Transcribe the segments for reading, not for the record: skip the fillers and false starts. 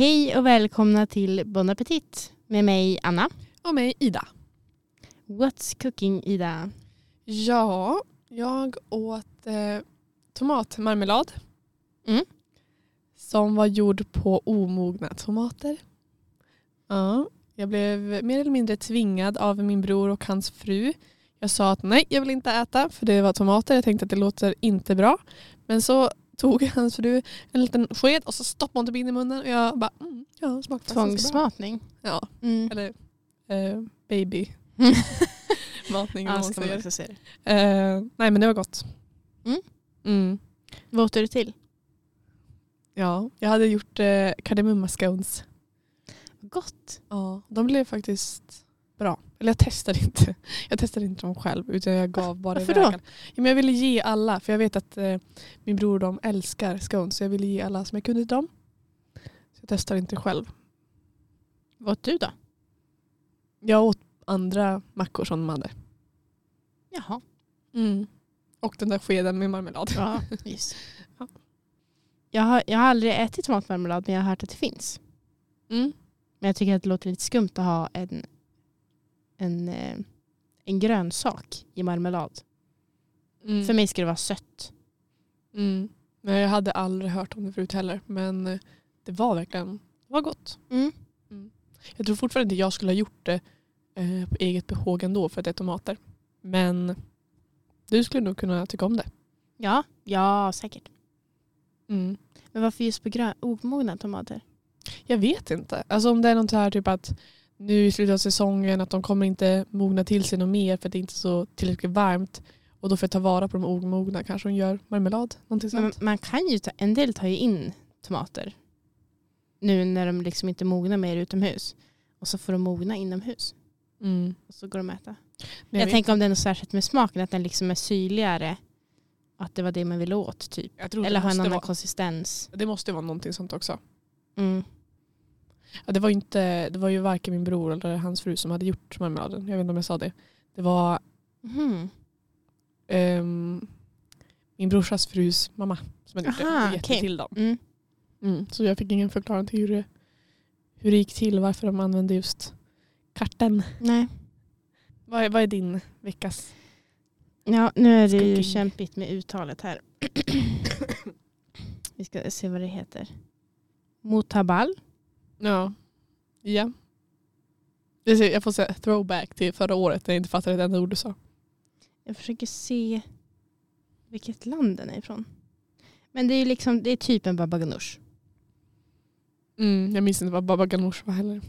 Hej och välkomna till Bon Appetit med mig Anna. Och mig Ida. What's cooking Ida? Ja, jag åt tomatmarmelad. Mm. Som var gjord på omogna tomater. Ja, jag blev mer eller mindre tvingad av min bror och hans fru. Jag sa att nej, jag vill inte äta för det var tomater. Jag tänkte att det låter inte bra. Men så tog hans fru en liten sked och så stoppade hon in i munnen. Och jag bara, ja, smakade. Tvångssmatning. Ja, eller baby. Matning. Ja, ska man också se det. Nej, men det var gott. Mm. Mm. Vad åt du till? Ja, jag hade gjort kardemummascones. Gott. Ja, de blev faktiskt bra. Eller jag testade inte dem själv utan jag gav bara iväg. Varför då? Ja, men jag ville ge alla för jag vet att min bror och de älskar scones så jag ville ge alla som jag kunde dem. Så jag testade inte själv. Vad åt du då? Jag åt andra mackor som de hade. Jaha. Mm. Och den där skeden med marmelad. Ja, just. Ja. Jag har aldrig ätit tomatmarmelad men jag har hört att det finns. Mm. Men jag tycker att det låter lite skumt att ha en grönsak i marmelad. Mm. För mig ska det vara sött. Mm. Nej, jag hade aldrig hört om det förut heller. Men det var verkligen gott. Mm. Mm. Jag tror fortfarande att jag skulle ha gjort det på eget behåg ändå för att det är tomater. Men du skulle nog kunna tycka om det. Ja, säkert. Mm. Men varför just på omogna tomater? Jag vet inte. Alltså om det är något här typ att nu i slutet av säsongen att de kommer inte mogna till sig något mer för att det inte är så tillräckligt varmt. Och då får jag ta vara på de omogna. Kanske de gör marmelad. Men man kan ju en del tar ju in tomater. Nu när de liksom inte mognar mer utomhus. Och så får de mogna inomhus. Mm. Och så går de att äta. Jag tänker om det är något särskilt med smaken. Att den liksom är syrligare. Att det var det man ville åt typ. Eller ha en annan konsistens. Det måste vara någonting sånt också. Mm. Ja, det var ju varken min bror eller hans fru som hade gjort marmeladen. Jag vet inte om jag sa det. Det var min brorsas frus mamma som hade gjort det och gett det till dem. Mm. Mm. Så jag fick ingen förklaring till hur det gick till och varför de använde just kartan. Nej. Vad är din veckas? Ja, nu är det ju kämpigt med uttalet här. Vi ska se vad det heter. Motabal. Ja. Jag får säga throwback till förra året när jag inte fattade ett enda ord du sa. Jag försöker se vilket land den är ifrån. Men det är liksom, det är typ en baba ganoush. Mm, jag minns inte vad baba ganoush var heller.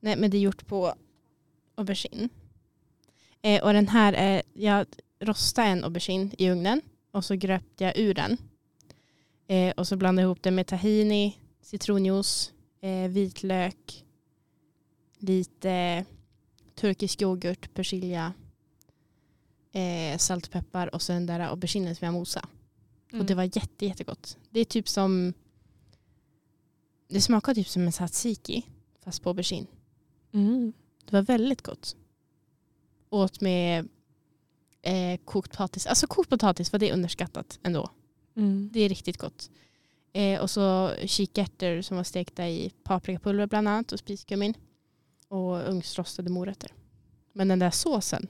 Nej, men det är gjort på aubergine. Och den här är, jag rostade en aubergine i ugnen och så gröpte jag ur den. Och så blandade jag ihop det med tahini, citronjuice, vitlök, lite turkisk yoghurt, persilja, salt och peppar och så den där auberginen som jag mosade. Mm. Och det var jättegott. Det är typ som det smakar typ som en tzatziki fast på aubergine. Mm. Det var väldigt gott. Åt med kokt potatis. Alltså kokt potatis var det underskattat ändå. Mm. Det är riktigt gott. Och så kikärtor som var stekta i paprikapulver bland annat och spiskummin. Och ugnsrostade morötter. Men den där såsen,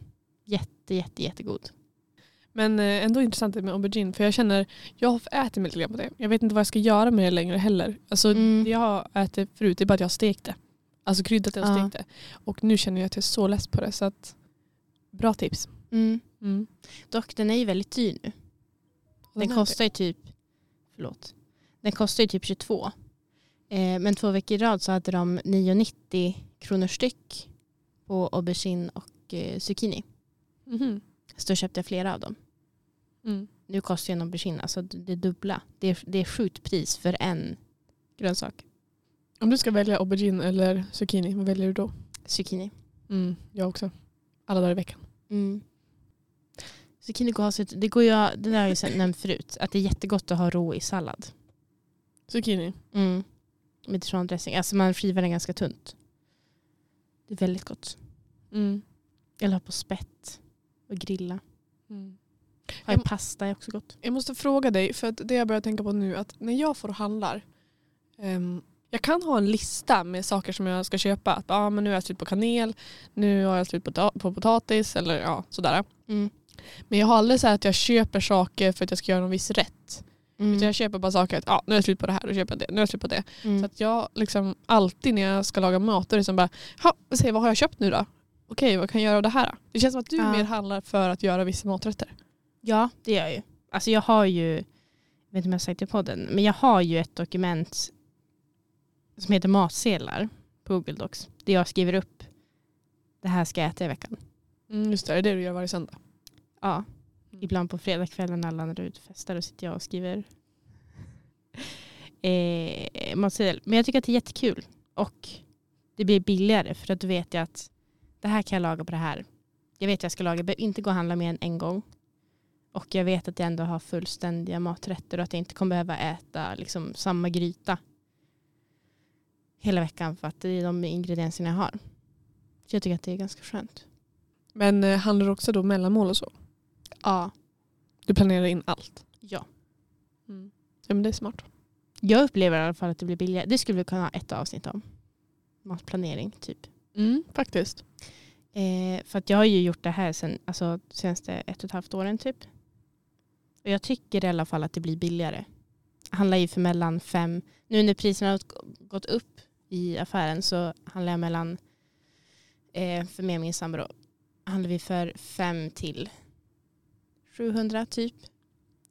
jättegod. Men ändå intressant med aubergine. För jag känner, jag har ätit mig lite på det. Jag vet inte vad jag ska göra med det längre heller. Alltså det jag äter förut är bara att jag stekte. Alltså kryddat jag stekte. Och nu känner jag att jag är så less på det. Så att, bra tips. Mm. Mm. Dock, den är ju väldigt dyr nu. Den kostar ju typ, Den kostar ju typ 22. Men 2 veckor i rad så hade de 9,90 kronor styck på aubergine och zucchini. Mm-hmm. Så då köpte jag flera av dem. Mm. Nu kostar ju en aubergine, alltså det dubbla. Det är skjutpris för en grönsak. Om du ska välja aubergine eller zucchini, vad väljer du då? Zucchini. Mm, jag också. Alla dagar i veckan. Mm. Zucchini går det där har jag ju nämnt förut, att det är jättegott att ha rå i sallad. Zucchini? Mm. Med dressing. Alltså man skivar den ganska tunt. Det är väldigt gott. Mm. Eller ha på spett och grilla. Mm. Har jag pasta är också gott. Jag måste fråga dig, för att det jag börjar tänka på nu, att när jag får handlar Jag kan ha en lista med saker som jag ska köpa. Att, men nu har jag slut på kanel, nu har jag slut på potatis eller sådär. Mm. Men jag har aldrig så här att jag köper saker för att jag ska göra någon viss rätt. Mm. Utan jag köper bara saker att nu är jag slut på det här, och köper jag det, nu är jag slut på det. Mm. Så att jag liksom alltid när jag ska laga mat, då är det som bara, vad har jag köpt nu då? Okej, vad kan jag göra av det här? Det känns som att du mer handlar för att göra vissa maträtter. Ja, det gör jag ju. Alltså jag har ju, jag vet inte om jag har sagt i podden, men jag har ju ett dokument som heter matsedlar på Google Docs. Där jag skriver upp, det här ska jag äta i veckan. Mm, just det, det är det du gör varje söndag. Ja, ibland på fredagskvällen när alla andra utfestar och sitter jag och skriver matsedel. Men jag tycker att det är jättekul. Och det blir billigare för att du vet ju att det här kan jag laga på det här. Jag vet att jag ska laga, jag behöver inte gå och handla mer än en gång. Och jag vet att jag ändå har fullständiga maträtter och att jag inte kommer behöva äta liksom samma gryta hela veckan för att det är de ingredienserna jag har. Så jag tycker att det är ganska skönt. Men handlar du också då mellanmål och så? Ja. Du planerar in allt? Ja. Mm. Ja, men det är smart. Jag upplever i alla fall att det blir billigare. Det skulle vi kunna ha ett avsnitt om. Matplanering typ. Mm, faktiskt. För att jag har ju gjort det här sen, alltså, senaste 1,5 åren typ. Och jag tycker i alla fall att det blir billigare. Handlar ju för mellan 5, nu när priserna har gått upp i affären så handlar jag mellan, för mig och min sambo då, handlar vi för 5 till 700 typ.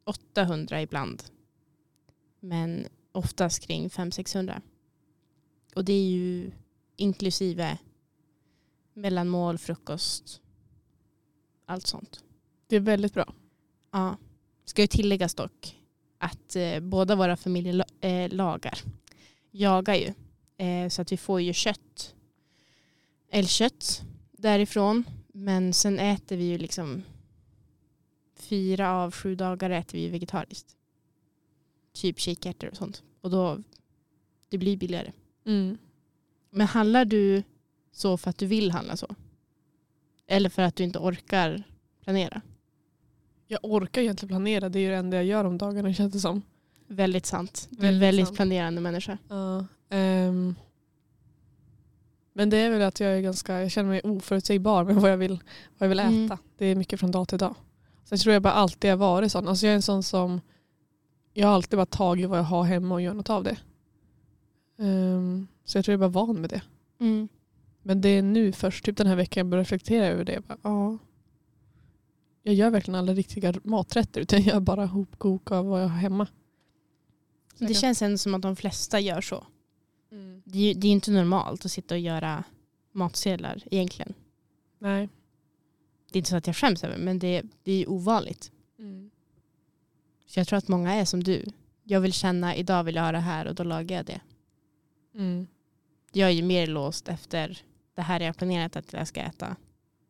800 ibland. Men oftast kring 500-600. Och det är ju inklusive mellanmål, frukost, allt sånt. Det är väldigt bra. Ja. Ska ju tilläggas dock att båda våra familjer lagar. Jagar ju. Så att vi får ju kött. Älgkött därifrån. Men sen äter vi ju liksom 4 av 7 dagar äter vi vegetariskt. Typ kikärtor och sånt. Och då det blir billigare. Mm. Men handlar du så för att du vill handla så? Eller för att du inte orkar planera? Jag orkar egentligen planera. Det är ju det enda jag gör om dagarna, känns det som. Väldigt sant. Du är en väldigt planerande människa. Ja. Men det är väl att jag är ganska, jag känner mig oförutsägbar med vad jag vill äta. Mm. Det är mycket från dag till dag. Sen tror jag bara alltid jag har varit sån. Alltså jag är en sån som, jag har alltid bara tagit vad jag har hemma och gör något av det. Så jag tror jag är bara van med det. Mm. Men det är nu först typ den här veckan jag börjar reflektera över det. Jag gör verkligen alla riktiga maträtter utan jag bara hopkokar av vad jag har hemma. Så det känns ändå som att de flesta gör så. Mm. Det är inte normalt att sitta och göra matsedlar egentligen. Nej. Det är inte så att jag skäms över, men det är ovanligt. Mm. Så jag tror att många är som du. Jag vill känna, idag vill jag ha det här och då lagar jag det. Mm. Jag är ju mer låst efter det här jag planerat att jag ska äta.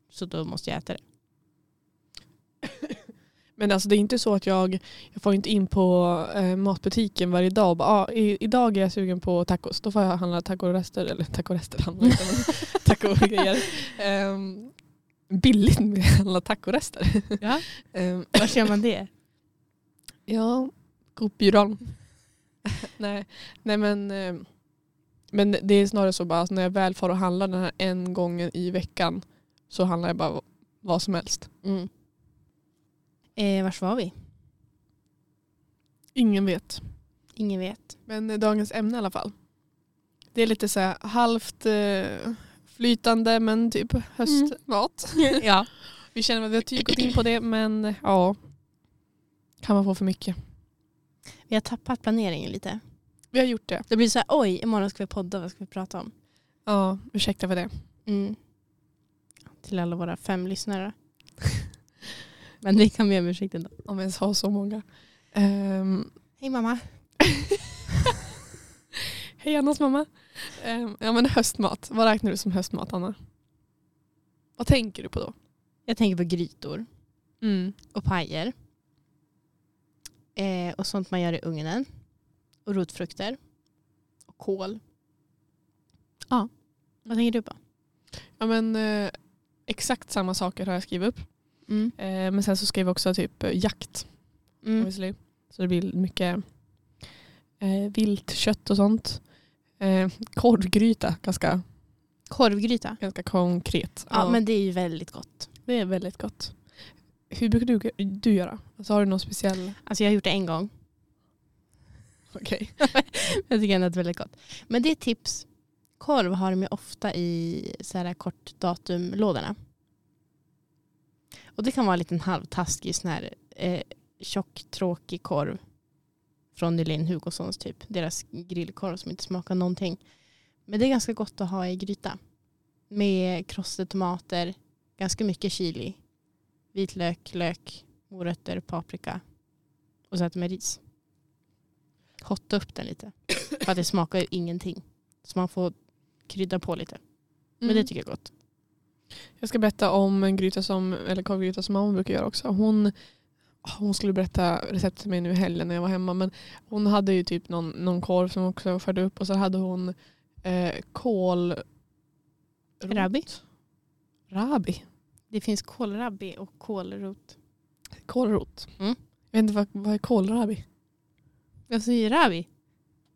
Så då måste jag äta det. Men alltså det är inte så att jag får inte in på matbutiken varje dag och bara, idag är jag sugen på tacos. Då får jag handla tacorester eller tacogrejer. Billigt med att handla tacorester. Ja. Var ser man det? Ja, Coop Djuron. Nej men det är snarare så bara att när jag väl får och handlar den här en gången i veckan så handlar jag bara vad som helst. Mm. Vars var vi? Ingen vet. Men dagens ämne i alla fall. Det är lite så här halvt flytande men typ höstmat. Mm. Ja. Vi känner att vi har gått in på det men ja. Kan man få för mycket. Vi har tappat planeringen lite. Vi har gjort det. Det blir så här, imorgon ska vi podda, vad ska vi prata om? Ja, ursäkta för det. Mm. Till alla våra 5 lyssnare. Men vi kan be om ursäkt ändå. Om vi ens har så många. Hej mamma. Hej Annas mamma. Ja men höstmat. Vad räknar du som höstmat, Anna? Vad tänker du på då? Jag tänker på grytor. Mm. Och pajer. Och sånt man gör i ugnen. Och rotfrukter. Och kål. Ja. Vad tänker du på? Ja men exakt samma saker har jag skrivit upp. Mm. Men sen så skrev vi också typ jakt. Mm. Så det blir mycket vilt kött och sånt. Korvgryta, ganska... Korvgryta? Ganska konkret. Ja, men det är ju väldigt gott. Det är väldigt gott. Hur brukar du göra? Alltså, har du någon speciell... Alltså, jag har gjort det en gång. Okej. Okay. Jag tycker ändå att det är väldigt gott. Men det är tips. Korv har de ju ofta i så här kortdatumlådorna. Och det kan vara en liten halvtaskig sån här tjock, tråkig korv. Från Lindhugossons typ. Deras grillkorv som inte smakar någonting. Men det är ganska gott att ha i gryta. Med krossade tomater. Ganska mycket chili. Vitlök, lök, morötter, paprika. Och så äter med ris. Hotta upp den lite. För att det smakar ju ingenting. Så man får krydda på lite. Men det tycker jag är gott. Jag ska berätta om en gryta eller korvgryta som mamma brukar göra också. Hon skulle berätta receptet till mig nu i helgen när jag var hemma. Men hon hade ju typ någon korv som också förde upp. Och så hade hon kål... Rabi. Det finns kålrabi och kålrot. Kålrot? Mm. Jag vet inte, vad är kålrabi? Jag säger rabi.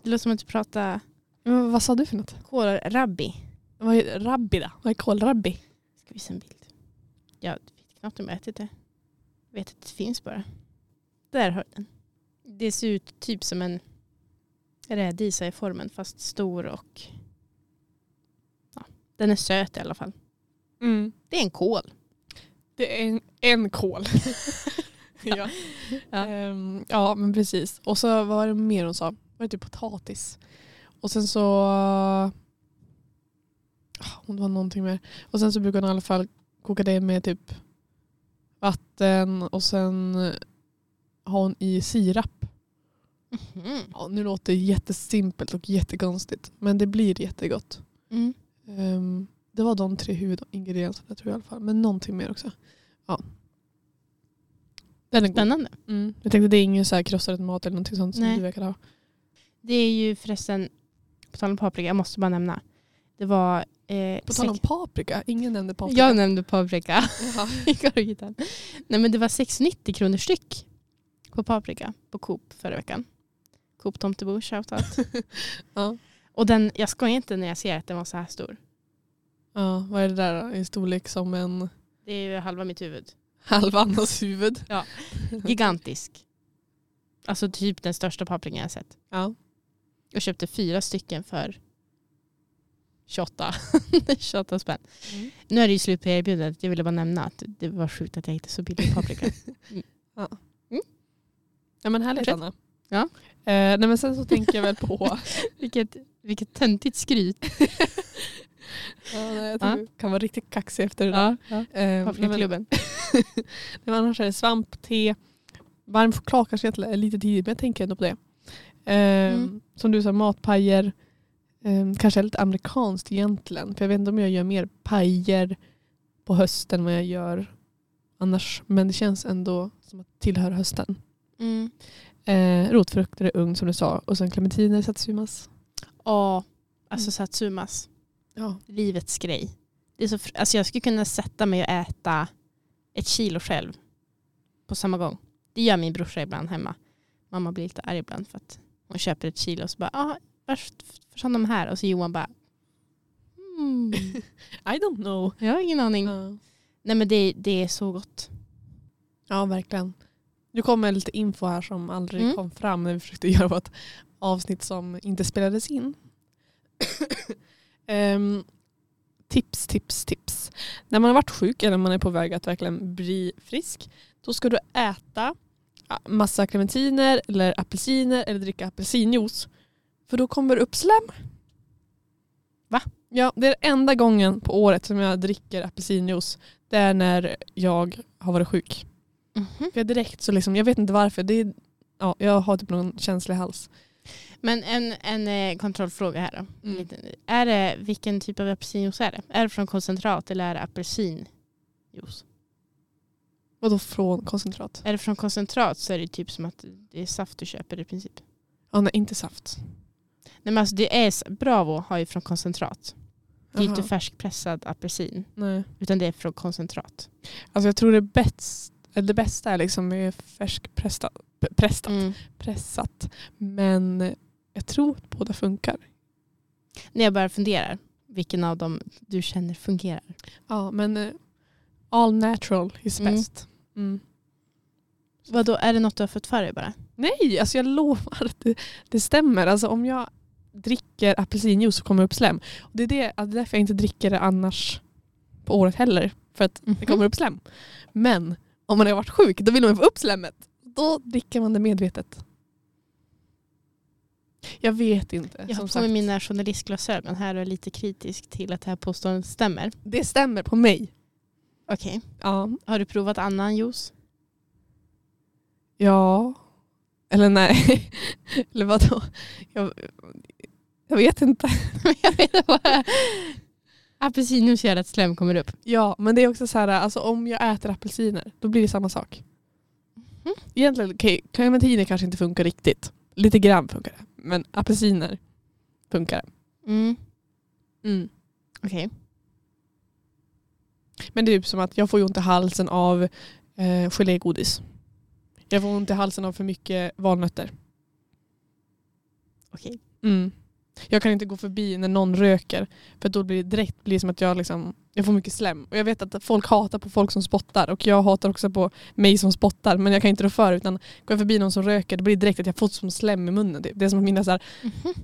Det låter som att du pratar... Men vad sa du för något? Kålrabi. Vad är rabi då? Vad är kålrabi? Ska vi visa en bild? Jag vet knappt om jag ätit det. Jag vet att det finns bara. Där har den. Det ser ut typ som en rädisa i formen, fast stor och... Ja, den är söt i alla fall. Mm. Det är en kål. Det är en kål. Ja. Ja. Ja, men precis. Och så vad var det mer hon sa? Var det typ potatis? Och sen så... Hon var någonting mer. Och sen så brukar hon i alla fall koka det med typ vatten. Och sen har hon i sirap. Mm-hmm. Ja, nu låter det jättesimpelt och jättekonstigt. Men det blir jättegott. Mm. Det var de 3 huvudingredienserna, tror jag i alla fall. Men någonting mer också. Ja. Den är spännande. Mm. Jag tänkte det är ingen så här krossad mat eller någonting sånt. Nej. Som du verkar ha. Det är ju förresten, på tal om paprika, jag måste bara nämna. Det var... på tal om paprika? Ingen nämnde paprika. Jag nämnde paprika. Nej, men det var 6,90 kronor styck på paprika på Coop förra veckan. Coop Tomtebo, shoutout. Ja. Och den, jag skojar inte när jag ser att den var så här stor. Ja, vad är det där då? I storlek som en... Det är ju halva mitt huvud. Halva Annas huvud. Ja, gigantisk. Alltså typ den största paprikan jag har sett. Ja. Jag köpte 4 stycken för 28 spänn. Mm. Nu är det ju slut på erbjudandet. Jag ville bara nämna att det var sjukt att jag hittade så billig paprika. Mm. Ja. Mm. Ja, men härligt, Anna. Ja. Nej, men sen så tänker jag väl på... vilket töntigt skryt. Ja, nej, jag tror du kan vara riktigt kaxig efter det där. Paprikaklubben. Det var annars är det svamp, te, varm choklad kanske är lite tidigt, men jag tänker ändå på det. Som du sa, matpajer. Kanske är lite amerikanskt egentligen. För jag vet inte om jag gör mer pajer på hösten vad jag gör annars. Men det känns ändå som att tillhör hösten. Mm. Rotfrukter är ung som du sa. Och sen clementiner, satsumas. Ja, alltså satsumas. Ja. Livets grej. Det är så, alltså jag skulle kunna sätta mig och äta 1 kilo själv på samma gång. Det gör min brorsa ibland hemma. Mamma blir lite arg ibland för att hon köper 1 kilo och så bara, ja, varför sa de här? Och så Johan bara, I don't know. Jag har ingen aning. Nej, men det är så gott. Ja, verkligen. Nu kommer lite info här som aldrig kom fram när vi försökte göra vårt avsnitt som inte spelades in. Tips. När man har varit sjuk eller man är på väg att verkligen bli frisk, då ska du äta massa clementiner eller apelsiner eller dricka apelsinjuice. För då kommer det upp slem. Va? Ja, det är enda gången på året som jag dricker apelsinjuice. Det är när jag har varit sjuk. Mm-hmm. För jag direkt så liksom, jag vet inte varför. Det är, ja, jag har typ någon känslig hals. Men en kontrollfråga här då. Mm. Är det, vilken typ av apelsinjuice är det? Är det från koncentrat eller är det apelsinjuice? Vadå från koncentrat? Är det från koncentrat så är det typ som att det är saft du köper i princip. Ja, nej, inte saft. Nej, men alltså det är, Bravo har ju från koncentrat. Det är inte färskpressad apelsin. Nej. Utan det är från koncentrat. Alltså jag tror det bästa är liksom färskpressad. Pressat. Men jag tror att båda funkar. När jag börjar fundera vilken av dem du känner fungerar. Ja, men all natural is bäst. Mm. Vadå, är det något du har fått för dig bara? Nej, alltså jag lovar att det stämmer. Alltså om jag dricker apelsinjuice så kommer det upp slem. Och det är därför jag inte dricker det annars på året heller. För att det kommer upp slem. Men om man har varit sjuk, då vill man få upp slemmet. Då dricker man det medvetet. Jag vet inte. Jag har på med mina journalistglasögon här och är lite kritisk till att det här påståendet stämmer. Det stämmer på mig. Okej. Okay. Ja. Har du provat annan juice? Ja. Eller nej. Eller vadå? Jag vet inte. Jag vet bara. Apelsinjuice gör att slem kommer upp. Ja, men det är också så här, alltså om jag äter apelsiner, då blir det samma sak. Mm. Egentligen, clementiner kanske inte funkar riktigt. Lite grann funkar det. Men apelsiner funkar det. Mm. Mm. Okej. Okay. Men det är ju som att jag får ju ont i halsen av gelégodis. Jag får ont i halsen av för mycket valnötter. Okej. Okay. Mm. Jag kan inte gå förbi när någon röker. För då blir det direkt som att jag får mycket slem. Och jag vet att folk hatar på folk som spottar. Och jag hatar också på mig som spottar. Men jag kan inte rå för. Utan går jag förbi någon som röker, då blir det direkt att jag får som slem i munnen. Det är som att mina så här,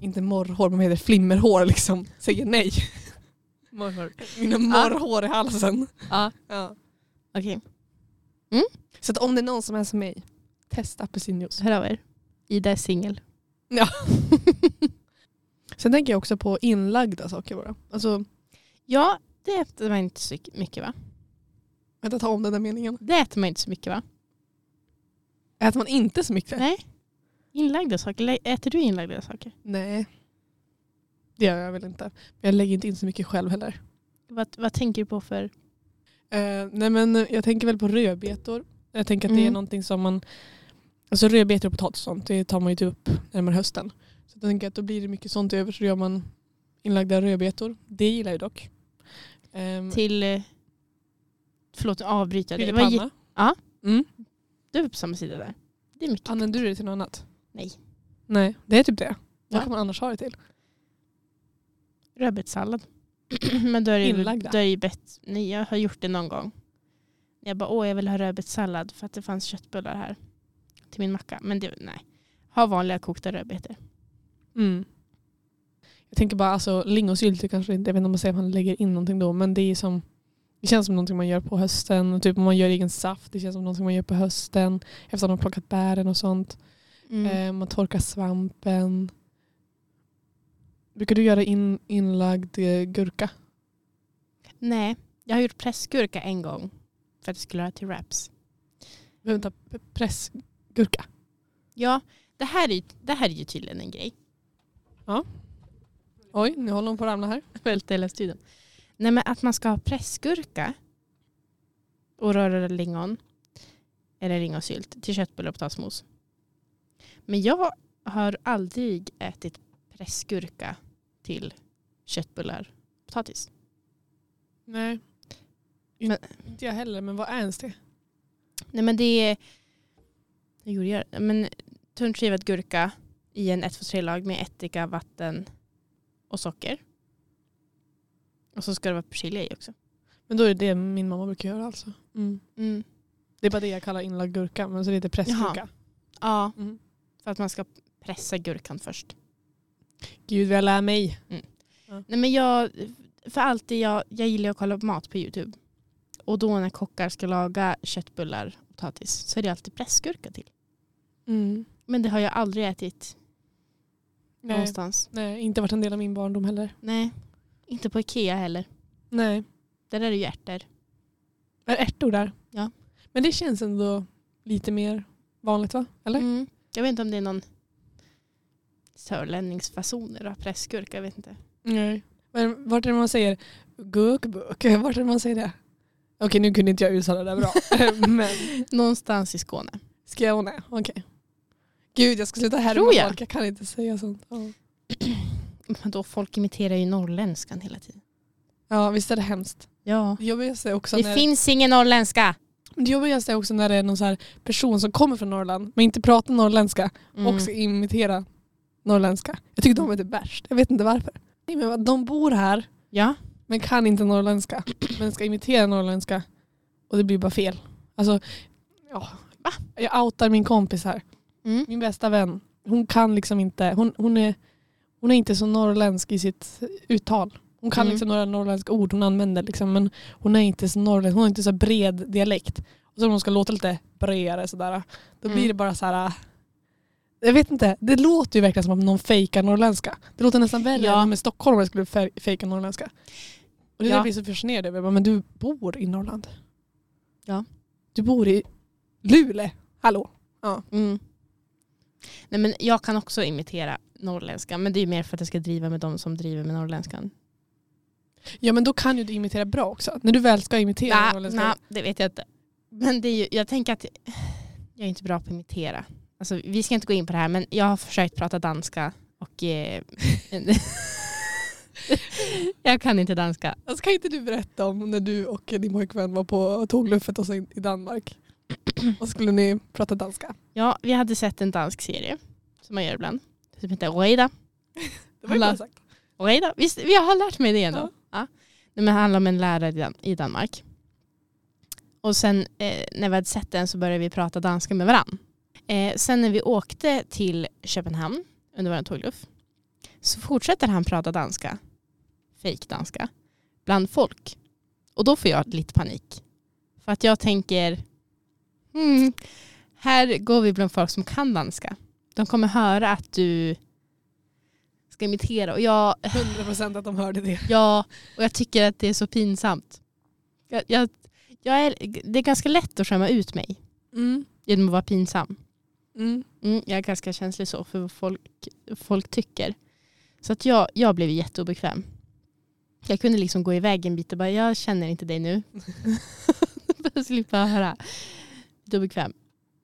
inte morrhår, men heter flimmerhår liksom. Säger nej. Morrhår. Mina morrhår i halsen. Ja. Okej. Mm. Så att om det är någon som är som mig, testa apelsinjuice. Hör av er. Ida är singel. Ja. Sen tänker jag också på inlagda saker bara. Alltså, ja, det äter man inte så mycket, va? Vänta, ta om den där meningen. Det äter man inte så mycket, va? Äter man inte så mycket? Nej. Inlagda saker. Äter du inlagda saker? Nej. Det gör jag väl inte. Men jag lägger inte in så mycket själv heller. Vad tänker du på för? Nej, men jag tänker väl på rödbetor. Jag tänker att det är någonting som man... Alltså rödbetor och potatis och sånt, det tar man ju typ upp närmare hösten. Så jag tänker att då blir det mycket sånt över, så gör man inlagda rödbetor. Det gillar jag dock. Förlåt, avbryta det. Ja. Mm. Du är på samma sida där. Det är mycket. Använder du det till något annat? Nej, det är typ det. Vad kan man annars ha det till? Rödbetssallad. Men då är det inlagda. Då är det bättre. Jag har gjort det någon gång. Jag bara, jag vill ha rödbetssallad för att det fanns köttbullar här till min macka. Men det, nej. Ha vanliga kokta rödbetor. Mm. Jag tänker bara, alltså lingonsylt kanske inte, jag vet inte om man säger att man lägger in någonting då, men det är som, det känns som någonting man gör på hösten, typ om man gör egen saft, det känns som någonting man gör på hösten eftersom man har plockat bären och sånt. Man torkar svampen. Brukar du göra inlagd gurka? Nej, jag har gjort pressgurka en gång för att jag skulle ha till wraps. Vänta, pressgurka? Ja, det här är ju tydligen en grej. Ja. Oj, nu håller hon på att ramla här. Välte hela tiden. Nej, men att man ska ha pressgurka och röra lingon eller lingonsylt till köttbullar och potatismos. Men jag har aldrig ätit pressgurka till köttbullar och potatis. Nej. Inte jag heller, men vad är ens det? Nej, men det är... Jag gjorde det. Men tunt skivad gurka i en 1-2-3-lag med ättika, vatten och socker. Och så ska det vara persilja i också. Men då är det min mamma brukar göra alltså. Mm. Mm. Det är bara det jag kallar inlagd gurka, men så heter det pressgurka. Jaha. Ja, för att man ska pressa gurkan först. Gud, jag lär mig. Mm. Ja. Nej, men jag gillar att kolla på mat på YouTube. Och då när kockar ska laga köttbullar och potatis så är det alltid pressgurka till. Mm. Men det har jag aldrig ätit någonstans. Nej, inte varit en del av min barndom heller. Nej, inte på Ikea heller. Nej. Där är det ju ärtor. Är det ärtor där? Ja. Men det känns ändå lite mer vanligt, va? Eller? Mm. Jag vet inte om det är någon sörlänningsfasoner och pressgurka, jag vet inte. Nej. Vart är det man säger gurkburk? Vart är det man säger det? Okej, nu kunde inte jag uttala det bra. Men. Någonstans i Skåne. Skåne, okej. Gud, jag ska sluta här med folk. Jag kan inte säga sånt. Ja. Men då folk imiterar ju norrländskan hela tiden. Ja, visst är det hemskt. Ja. Det finns ingen norrländska. Det jobbigaste är också när det är någon så här person som kommer från Norrland men inte pratar norrländska och ska imitera norrländska. Jag tycker de är det värst. Jag vet inte varför. Nej, men de bor här. Ja. Men kan inte norrländska. Men ska imitera norrländska. Och det blir bara fel. Alltså, ja. Jag outar min kompis här. Mm. Min bästa vän. Hon kan liksom inte. Hon är inte så norrländsk i sitt uttal. Hon kan liksom några norrländska ord hon använder liksom, men hon är inte så norrländsk. Hon har inte så bred dialekt. Och så om hon ska låta lite bredare sådär. Då blir det bara så här. Jag vet inte. Det låter ju verkligen som om någon fejkar norrländska. Det låter nästan värre än om stockholmare skulle fejka norrländska. Och det blir så fascinerad över. Men du bor i Norrland. Ja. Du bor i Lule. Hallå. Ja. Mm. Nej, men jag kan också imitera norrländska. Men det är ju mer för att jag ska driva med dem som driver med norrländskan. Ja, men då kan ju du imitera bra också. När du väl ska imitera norrländska. Nej, det vet jag inte. Men det är ju, jag tänker att jag är inte bra på att imitera. Alltså, vi ska inte gå in på det här, men jag har försökt prata danska och jag kan inte danska. Alltså, kan inte du berätta om när du och din pojkvän var på tågluffet och i Danmark? Och skulle ni prata danska? Ja, vi hade sett en dansk serie som man gör ibland. Som heter Oida. Det var ju bra sagt. Ida. Visst, jag har lärt mig det ändå. Ja. Ja. Men det handlar om en lärare i Danmark. Och sen när vi hade sett den så började vi prata danska med varann. Sen när vi åkte till Köpenhamn under vår tågluff så fortsätter han prata danska. Fake danska. Bland folk. Och då får jag lite panik. För att jag tänker här går vi bland folk som kan danska. De kommer höra att du ska imitera. Och jag 100% att de hörde det. Ja, och jag tycker att det är så pinsamt. Det är ganska lätt att skämma ut mig. Genom att vara pinsam. Jag är ganska känslig så för vad folk tycker. Så att jag blev jätteobekväm. Jag kunde liksom gå iväg en bit och bara, jag känner inte dig nu. Bara slippa höra. Lite obekväm.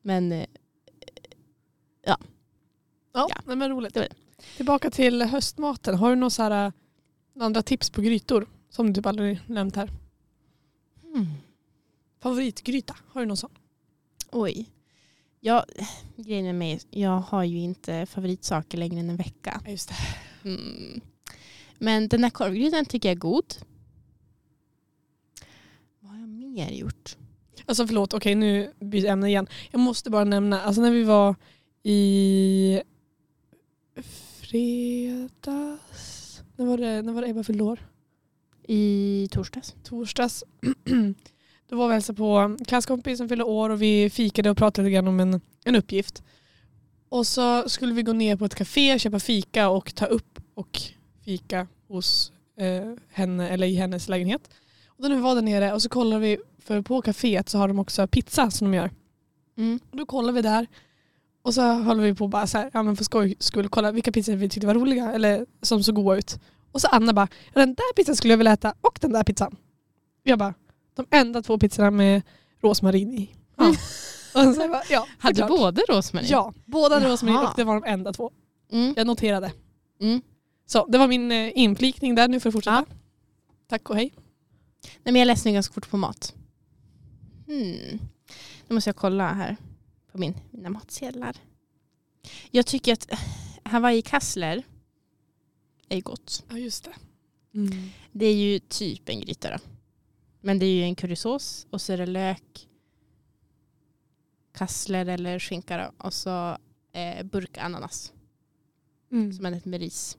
Men ja. Nej, men roligt. Det var det. Tillbaka till höstmaten. Har du några så här andra tips på grytor som du typ aldrig nämnt här? Favoritgryta, har du någon sån? Oj. Grejen med mig, jag har ju inte favoritsaker längre än en vecka. Just det. Men den här korvgrytan tycker jag är god. Vad har jag mer gjort? Alltså förlåt, okej, nu byter ämne igen. Jag måste bara nämna, alltså när vi var i fredags. När var det Ebba fyllde år? I torsdags. Då var vi hälsade på klasskompis som fyllde år och vi fikade och pratade lite grann om en uppgift. Och så skulle vi gå ner på ett café, köpa fika och ta upp och fika hos henne eller i hennes lägenhet. Och då när vi var där nere och så kollade vi, för på caféet så har de också pizza som de gör. Och då kollade vi där. Och så höll vi på bara så här, ja men för skoj skulle kolla vilka pizzor vi tyckte var roliga eller som såg goda ut. Och så Anna bara, den där pizzan skulle jag vilja äta och den där pizzan. Jag bara, de enda två pizzorna med rosmarin i. Ja. Och så jag bara, ja, hade klart. Både rosmarin? Ja, båda hade rosmarin och det var de enda två. Jag noterade. Så det var min inflikning där, nu för att fortsätta. Ja. Tack och hej. Nej, men jag läste nu ganska fort på mat. Nu måste jag kolla här på mina matsedlar. Jag tycker att Hawaii-kassler är gott. Ja, just det. Det är ju typ en gryta då. Men det är ju en currysås och så är det lök, kassler eller skinka då, och så burkananas som är ett med ris.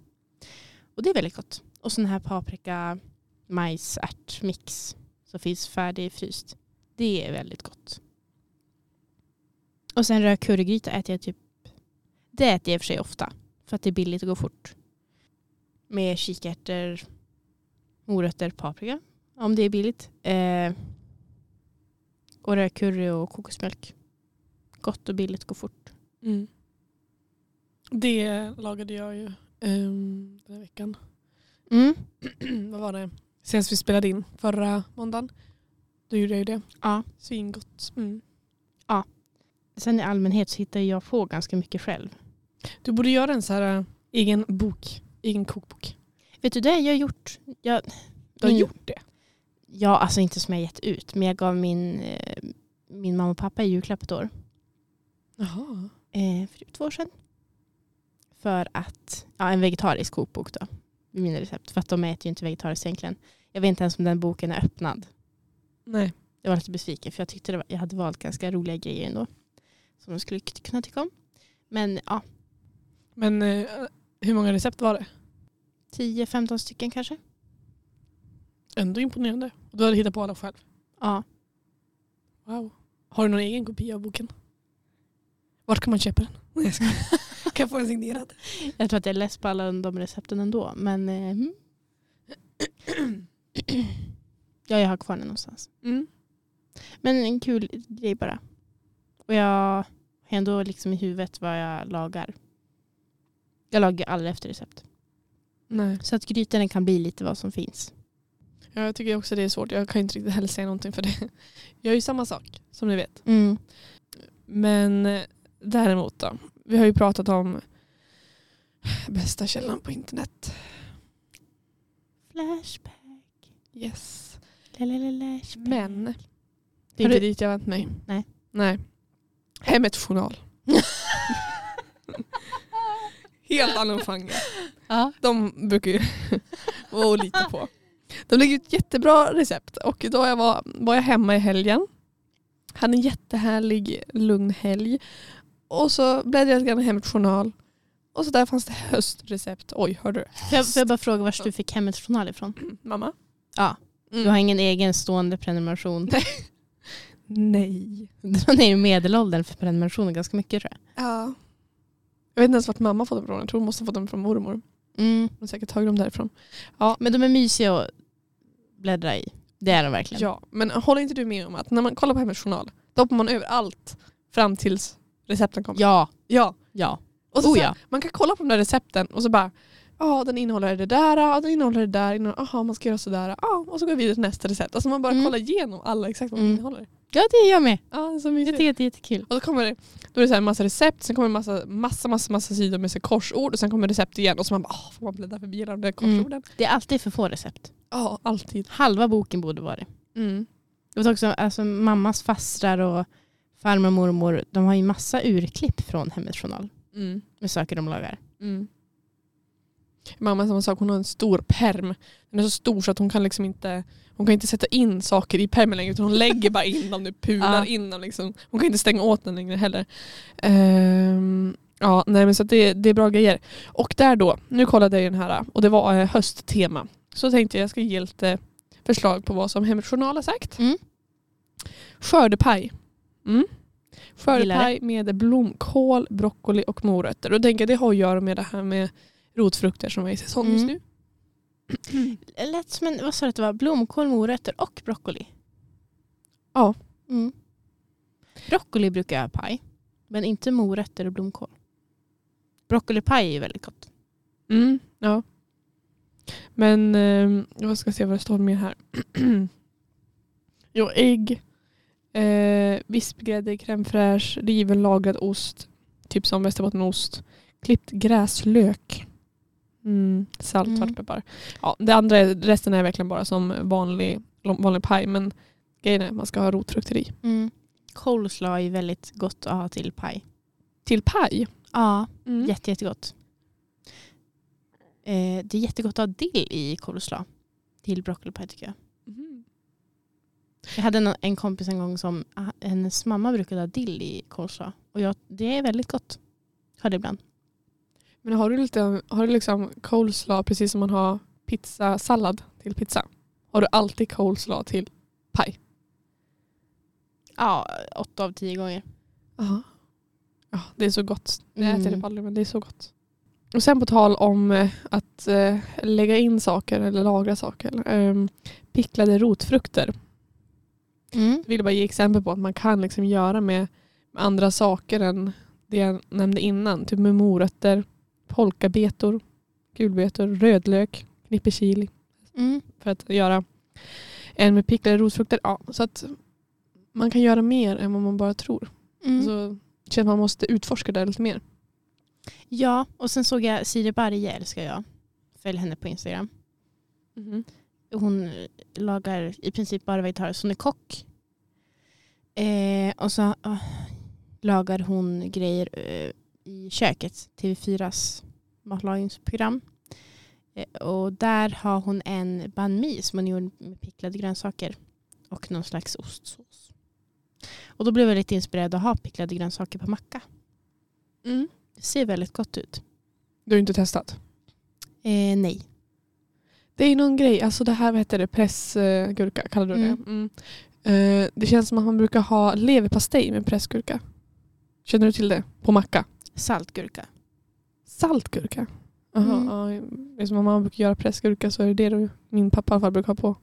Och det är väldigt gott. Och så den här paprika, majs, ärtmix som finns färdig fryst. Det är väldigt gott. Och sen röd currygryta äter jag typ. Det äter jag i och för sig ofta. För att det är billigt och går fort. Med kikärtor, morötter, paprika. Om det är billigt. Och röd curry och kokosmjölk. Gott och billigt, går fort. Det lagade jag ju den här veckan. Vad var det? Senast vi spelade in förra måndagen. Då gjorde jag ju det. Ja. Svingott. Ja. Sen i allmänhet så hittar jag på ganska mycket själv. Du borde göra en så här egen bok. Egen kokbok. Vet du det? Jag har gjort. Du har gjort det? Ja, alltså inte som jag gett ut. Men jag gav min mamma och pappa i julklapp ett år. Jaha. För 2 år sedan. För att, en vegetarisk kokbok då. med mina recept. För att de äter ju inte vegetariskt egentligen. Jag vet inte ens om den boken är öppnad. Nej. Jag var lite besviken för jag tyckte det var, jag hade valt ganska roliga grejer ändå. Som de skulle kunna tycka om. Men ja. Men hur många recept var det? 10-15 stycken kanske. Ändå imponerande. Du hade hittat på alla själv? Ja. Wow. Har du någon egen kopia av boken? Vart kan man köpa den? Nej, jag ska. Kan jag få den signerad? Jag tror att jag läst på alla de recepten ändå. Men ja, jag har kvar den någonstans. Mm. Men en kul grej bara. Och jag har ändå liksom i huvudet vad jag lagar. Jag lagar aldrig efter recept. Nej. Så att grytan kan bli lite vad som finns. Ja, jag tycker också det är svårt. Jag kan inte riktigt heller säga någonting för det. Jag gör ju samma sak, som ni vet. Mm. Men däremot då. Vi har ju pratat om bästa källan på internet. Flashback. Yes. Flashback. Men det är inte dit jag vänt mig. Nej. Nej. Hemmets Journal. Helt annan genre. Ja. De brukar ju vara och lita på. De lägger ut jättebra recept. Och då var jag hemma i helgen. Hade en jättehärlig, lugn helg. Och så bläddrade jag Hemmets Journal. Och så där fanns det höstrecept. Oj, hörde du? Jag bara fråga var du fick Hemmets Journal ifrån? Mm, mamma? Ja. Mm. Du har ingen egen stående prenumeration? Nej. Den är ju medelåldern för prenumerationen ganska mycket, tror jag. Ja. Jag vet inte ens vart mamma fått dem från. Jag tror hon måste ha fått dem från mormor. Mm. Hon har säkert tagit dem därifrån. Ja, men de är mysiga att bläddra i. Det är de verkligen. Ja, men håller inte du med om att när man kollar på Hemmets Journal, då hoppar man över allt fram tills recepten kommer? Ja. Ja. Ja. Och så ja. Man kan kolla på de där recepten och så bara, den innehåller det där, den innehåller det där, man ska göra sådär, och så går vi vidare till nästa recept. Alltså man bara kollar igenom alla exakt vad de innehåller. Ja, det gör jag med. Ja, så mysigt. Jag tycker det är jättekul. Och då är det så här en massa recept, sen kommer det massa sidor med så korsord och sen kommer recept igen och så man bara, får man bläddra förbi de där korsorden. Mm. Det är alltid för få recept. Ja, alltid. Halva boken borde vara det. Mm. Det var också alltså, mammas fastrar och farmor och mormor, de har ju massa urklipp från Hemmets Journal. Mm. Med saker de lagar. Mm. Mamma som sa, hon har en stor perm. Den är så stor så att hon kan liksom inte, hon kan inte sätta in saker i permen längre, utan hon lägger bara in dem, pular in dem liksom. Hon kan inte stänga åt den längre heller. Men så att det är bra grejer. Och där då, nu kollade jag den här och det var hösttema. Så tänkte jag ska ge lite förslag på vad som Hemmets Journal har sagt. Mm. Skördepaj. Mm. Skördepaj med blomkål, broccoli och morötter. Och tänker jag, det har att göra med det här med rotfrukter som är i säsong just nu. Lätt, men vad sa det var? Blomkål, morötter och broccoli. Ja. Mm. Broccoli brukar jag ha paj. Men inte morötter och blomkål. Broccolipaj är ju väldigt gott. Mm, ja. Men jag ska se vad det står med här. Jo, ägg. Vispgrädde, crème fraîche, riven lagrad ost. Typ som Västerbottenost. Klippt gräslök. Salt, svartpeppar. Ja, det andra, resten är verkligen bara som vanlig paj. Men grejen är att man ska ha rotfrukter i. Mm. Coleslaw är väldigt gott att ha till paj. Till paj? Ja, jättegott. Det är jättegott att ha dill i coleslaw. Till broccolipaj tycker jag. Mm. Jag hade en kompis en gång som hennes mamma brukade ha dill i coleslaw. Och det är väldigt gott. Har det ibland. Men har du liksom coleslaw precis som man har pizzasallad till pizza? Har du alltid coleslaw till paj? Ja, 8 av 10 gånger. Aha. Ja, det är så gott. Jag äter det aldrig, men det är så gott. Och sen på tal om att lägga in saker eller lagra saker. Picklade rotfrukter. Jag vill bara ge exempel på att man kan liksom göra med andra saker än det jag nämnde innan. Typ med morötter, polkabetor, gulbetor, rödlök, knippechili. För att göra en med picklade rotfrukter. Ja, så att man kan göra mer än vad man bara tror. Så känns att man måste utforska det lite mer. Ja, och sen såg jag Sire Barri, älskar jag. Följ henne på Instagram. Hon lagar i princip bara vegetariskt. Hon är kock. Och så lagar hon grejer i köket. TV4s matlagningsprogram. Och där har hon en banh mi som hon gjorde med picklade grönsaker och någon slags ostsås. Och då blev jag lite inspirerad att ha picklade grönsaker på macka. Mm. Det ser väldigt gott ut. Du har inte testat? Nej. Det är någon grej, alltså det här, vad heter det, pressgurka kallar du det? Mm. Det känns som att man brukar ha leverpastej med pressgurka. Känner du till det? På macka? Saltgurka. Saltgurka? Jaha, ja. Det är som om man brukar göra pressgurka så är det det min pappa i alla fall brukar ha på.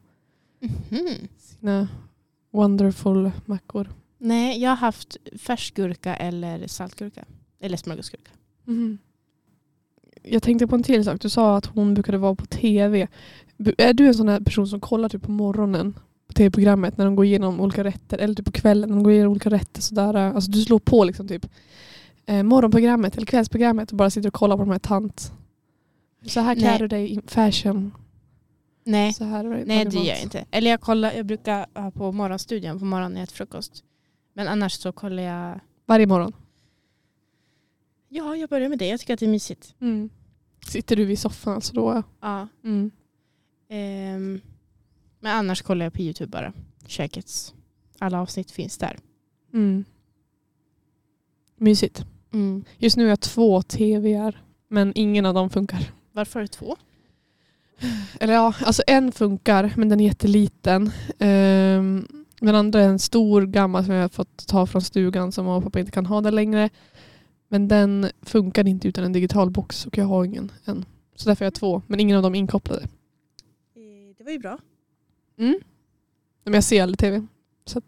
Mm. Sina wonderful mackor. Nej, jag har haft färskgurka eller saltgurka. Eller smörgåsgurka. Mm. Jag tänkte på en till sak. Du sa att hon brukade vara på tv. Är du en sån här person som kollar typ på morgonen på tv-programmet när de går igenom olika rätter? Eller typ på kvällen när de går igenom olika rätter? Sådär. Alltså du slår på liksom typ morgonprogrammet eller kvällsprogrammet och bara sitter och kollar på de här tant. Så här klär du dig i fashion. Nej, så här det gör jag inte. Eller jag brukar ha på morgonstudion på morgonen när jag äter frukost. Men annars så kollar jag... Varje morgon? Ja, jag börjar med det. Jag tycker att det är mysigt. Mm. Sitter du vid soffan alltså då? Ja. Mm. Men annars kollar jag på YouTube bara. Kökets. Alla avsnitt finns där. Mm. Mysigt. Mm. Just nu är jag 2 tvr. Men ingen av dem funkar. Varför är det 2? Eller ja, alltså en funkar. Men den är jätteliten. Den andra är en stor gammal som jag har fått ta från stugan. Som mamma och pappa inte kan ha där längre. Men den funkar inte utan en digital box och jag har ingen än. Så därför är jag 2, men ingen av dem inkopplade. Det var ju bra. Mm. Men jag ser aldrig tv. Så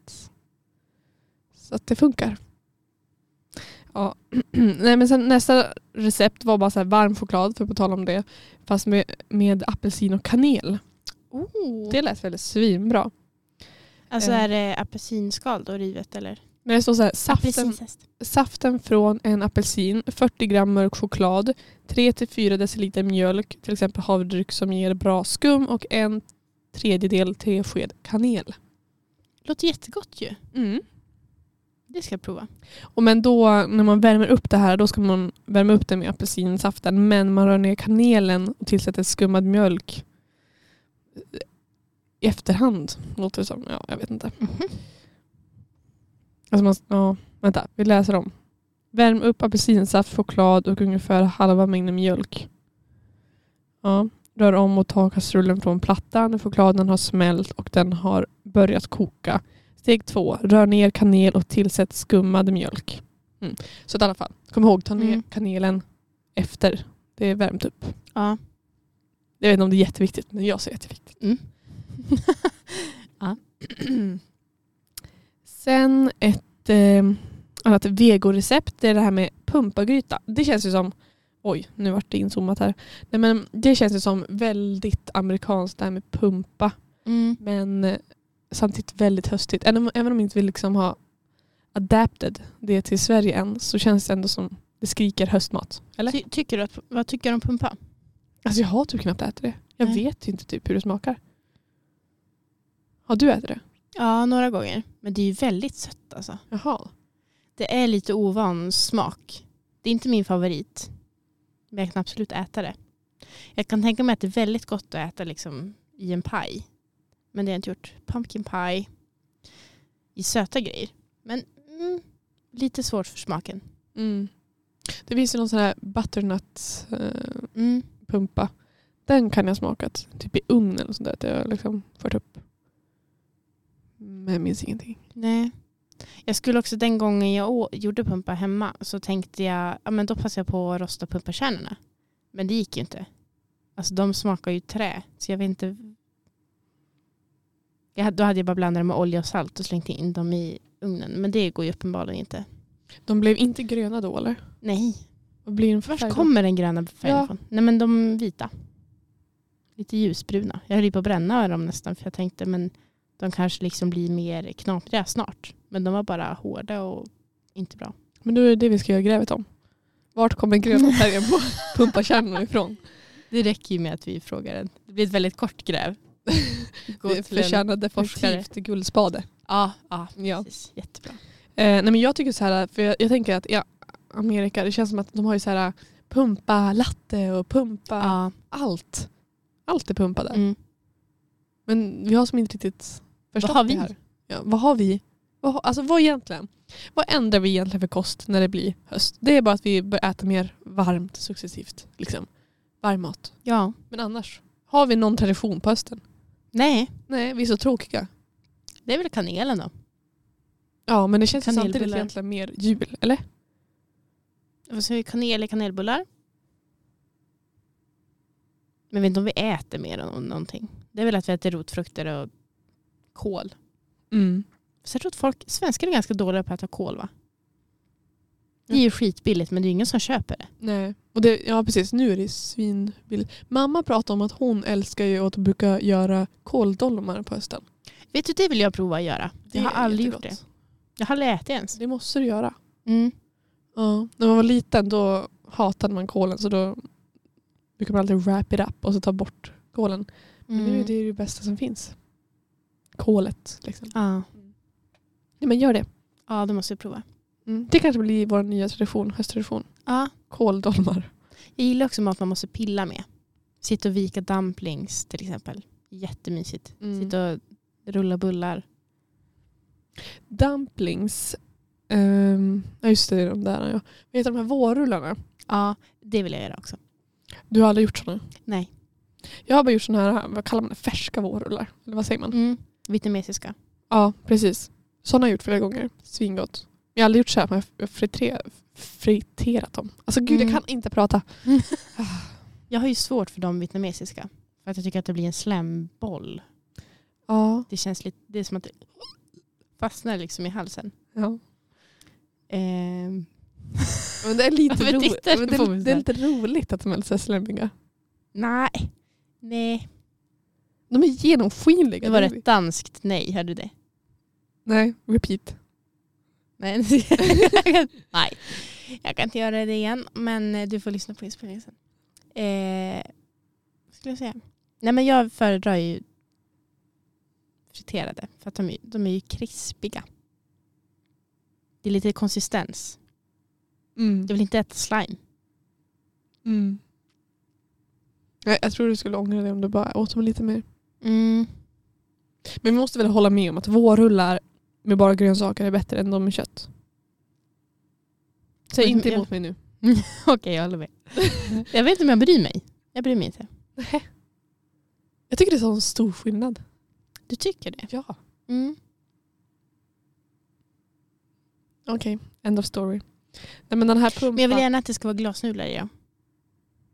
att det funkar. Ja. Nej, men sen nästa recept var bara så här varm choklad, för att tala om det. Fast med apelsin och kanel. Oh. Det lät väldigt svinbra. Alltså är det apelsinskal då rivet eller? Men det står så här, saften från en apelsin, 40 gram mörk choklad, 3-4 deciliter mjölk, till exempel havredryck som ger bra skum och 1/3 tesked kanel. Låter jättegott ju. Mm. Det ska jag prova. Och men då, när man värmer upp det här, då ska man värma upp det med apelsinsaften, men man rör ner kanelen och tillsätter skummad mjölk i efterhand. Låter det som, ja, jag vet inte. Mm-hmm. Alltså vänta, vi läser om. Värm upp apelsinsaft, choklad och ungefär halva mängden mjölk. Ja, rör om och ta kastrullen från plattan. Chokladen har smält och den har börjat koka. Steg 2. Rör ner kanel och tillsätt skummad mjölk. Mm. Så i alla fall, kom ihåg, ta ner kanelen efter det är värmt upp. Ja. Jag vet inte om det är jätteviktigt, men jag ser jätteviktigt. Mm. Ja. Sen ett annat vegorecept, det är det här med pumpagryta. Det känns ju som, oj, nu vart det inzoomat här. Nej, men det känns ju som väldigt amerikanskt det här med pumpa. Mm. Men samtidigt väldigt höstigt. Även om inte vi liksom har adapted det till Sverige än, så känns det ändå som det skriker höstmat. Eller? Vad tycker du om pumpa? Alltså jag har typ knappt ätit det. Jag vet ju inte typ hur det smakar. Har du ätit det? Ja, några gånger. Men det är ju väldigt sött alltså. Jaha. Det är lite ovan smak. Det är inte min favorit. Men jag kan absolut äta det. Jag kan tänka mig att det är väldigt gott att äta liksom i en paj. Men det har jag inte gjort. Pumpkin pie. I söta grejer. Men lite svårt för smaken. Mm. Det finns ju någon sån här butternut pumpa. Den kan jag smakat. Typ i ugnen och sånt där. Att jag liksom fört upp. Men jag minns ingenting. Nej. Jag skulle också den gången jag gjorde pumpa hemma så tänkte jag, ja men då passar jag på att rosta pumpakärnorna. Men det gick ju inte. Alltså de smakar ju trä. Så jag vet inte. Då hade jag bara blandat dem med olja och salt och slängt in dem i ugnen. Men det går ju uppenbarligen inte. De blev inte gröna då eller? Nej. Var kommer den gröna färgen ifrån? Nej men de vita. Lite ljusbruna. Jag höll ju på att bränna dem nästan för jag tänkte men de kanske liksom blir mer knapriga snart. Men de var bara hårda och inte bra. Men då är det vi ska göra grävet om. Vart kommer gröna färgen på pumpakärnorna ifrån? Det räcker ju med att vi frågar den. Det blir ett väldigt kort gräv. Det förtjänade definitivt guldspade. Ja, precis. Jättebra. Nej, men jag tycker så här, för jag tänker att Amerika, det känns som att de har ju så här pumpa latte och pumpa allt. Allt är pumpat där. Mm. Men vi har som inte riktigt förstått vad det här. Ja, vad har vi? Alltså vad egentligen? Vad ändrar vi egentligen för kost när det blir höst? Det är bara att vi börjar äta mer varmt successivt. Liksom. Varm mat. Ja. Men annars, har vi någon tradition på hösten? Nej. Nej, vi är så tråkiga. Det är väl kanelen då? Ja, men det känns samtidigt egentligen mer jul, eller? Vad säger vi? Kanel i kanelbullar? Men vet inte om vi äter mer än någonting. Det är väl att vi äter rotfrukter och kål. Mm. Så jag tror att svenskar är ganska dåliga på att äta kål, va? Det är ju skitbilligt, men det är ingen som köper det. Nej, och det, ja precis. Nu är det svinbilligt. Mamma pratar om att hon älskar ju att brukar göra kåldolmar på hösten. Vet du, det vill jag prova att göra. Jag har aldrig gjort det. Jag har aldrig ätit ens. Det måste du göra. Mm. Ja, när man var liten då hatade man kålen, så då brukar man alltid wrap it up och så ta bort kålen. Mm. Men nu är det ju det bästa som finns. Kålet, liksom. Ja. Ja, men gör det. Ja, det måste jag prova. Mm. Det kanske blir vår nya tradition, hösttradition. Ja. Kåldolmar. Jag gillar också att man måste pilla med. Sitta och vika dumplings till exempel. Jättemysigt. Mm. Sitta och rulla bullar. Dumplings. Ja, just det, de där. Ja. Vad heter de här vårrullarna? Ja, det vill jag göra också. Du har aldrig gjort sådana? Nej. Jag har bara gjort sådana här, vad kallar man det? Färska vårrullar. Eller vad säger man? Mm. Vietnamesiska. Ja, precis. Sådana har jag gjort flera gånger. Svingott. Jag har aldrig gjort så här, men jag har friterat dem. Alltså gud, jag kan inte prata. Jag har ju svårt för de vietnamesiska. För att jag tycker att det blir en slämboll. Ja. Det känns lite, det är som att det fastnar liksom i halsen. Ja. Men det är lite roligt. Det är lite roligt att de är så slämmiga. Nej. De är genomskinliga. Det var ett danskt nej, hörde du det? Nej, repeat. Nej, jag kan inte göra det igen. Men du får lyssna på inspelningen sen. Skulle jag säga? Nej, men jag föredrar ju friterade. För att de är ju krispiga. Det är lite konsistens. Mm. Jag vill inte äta slime. Mm. Jag tror du skulle ångra det om du bara åt dem lite mer. Mm. Men vi måste väl hålla med om att vårrullar med bara grönsaker är bättre än de med kött. Så inte emot mig nu. Okej, jag håller med. Jag vet inte om jag bryr mig. Jag bryr mig inte. Jag tycker det är sån stor skillnad. Du tycker det? Ja. Mm. Okej, end of story. Nej, men den här pumpan... Men jag vill gärna att det ska vara glasnudlar i.